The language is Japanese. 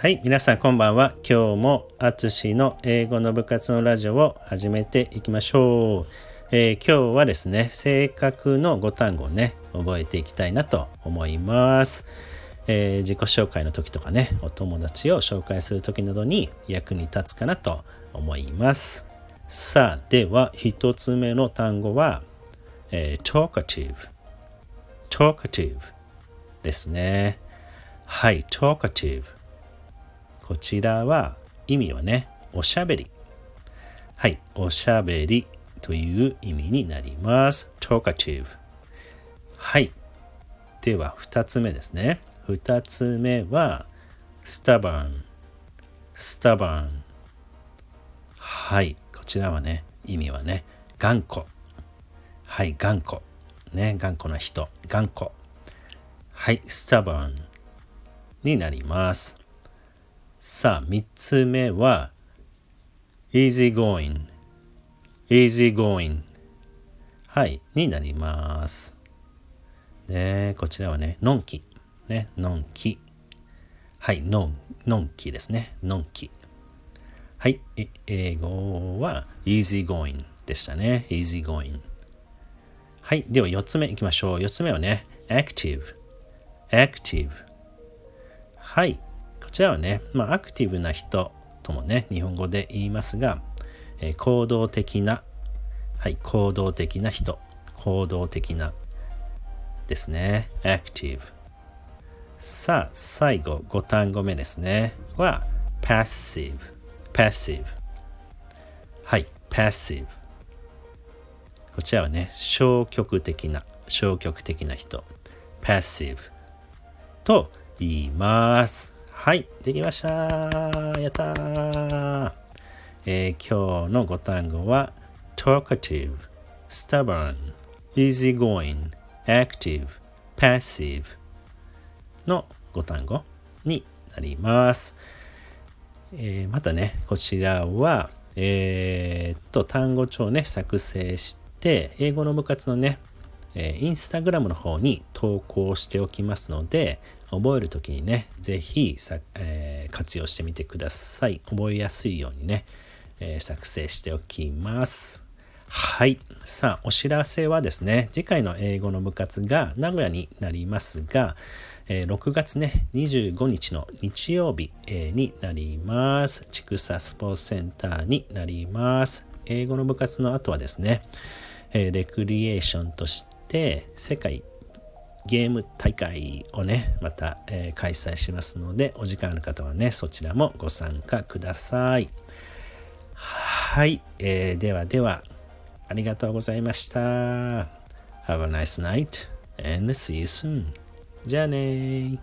はい、皆さんこんばんは。今日もあつしの英語の部活のラジオを始めていきましょう。今日はですね、正確の5単語をね、覚えていきたいなと思います。自己紹介の時とかね、お友達を紹介する時などに役に立つかなと思います。さあ、では1つ目の単語は、talkative ですね。はい、talkative。こちらは意味はね、おしゃべり。はい、おしゃべりという意味になります。talkative。はい。では2つ目ですね。2つ目は stubborn。はい、こちらはね、意味はね、頑固。はい、頑固。ね、頑固な人、頑固。はい、stubborn になります。さあ、3つ目は easygoing。はい、になります。ね、こちらはね、のんき。ね、のんき。はい、のんきですね。のんき。はい、英語は easygoing でしたね。easygoing。はい、では4つ目いきましょう。4つ目はね、active。はい、こちらはね、アクティブな人ともね、日本語で言いますが、行動的な、はい、行動的な人、行動的なですね、active。さあ、最後、5単語目ですね、は、passive。はい、passive。こちらはね、消極的な人、passive と言います。はい、できました。やったー。今日の5単語は talkative、stubborn、easygoing、active、passive の5単語になります。またね、こちらは、単語帳ね、作成して、で英語の部活のね、インスタグラムの方に投稿しておきますので、覚えるときにね、ぜひ、活用してみてください。覚えやすいようにね、作成しておきます。はい。さあ、お知らせはですね、次回の英語の部活が名古屋になりますが、6月ね、25日の日曜日になります。千草スポーツセンターになります。英語の部活の後はですね、レクリエーションとして世界ゲーム大会をね、また、開催しますので、お時間ある方はね、そちらもご参加ください。はい、ではありがとうございました。Have a nice night and see you soon. じゃあねー。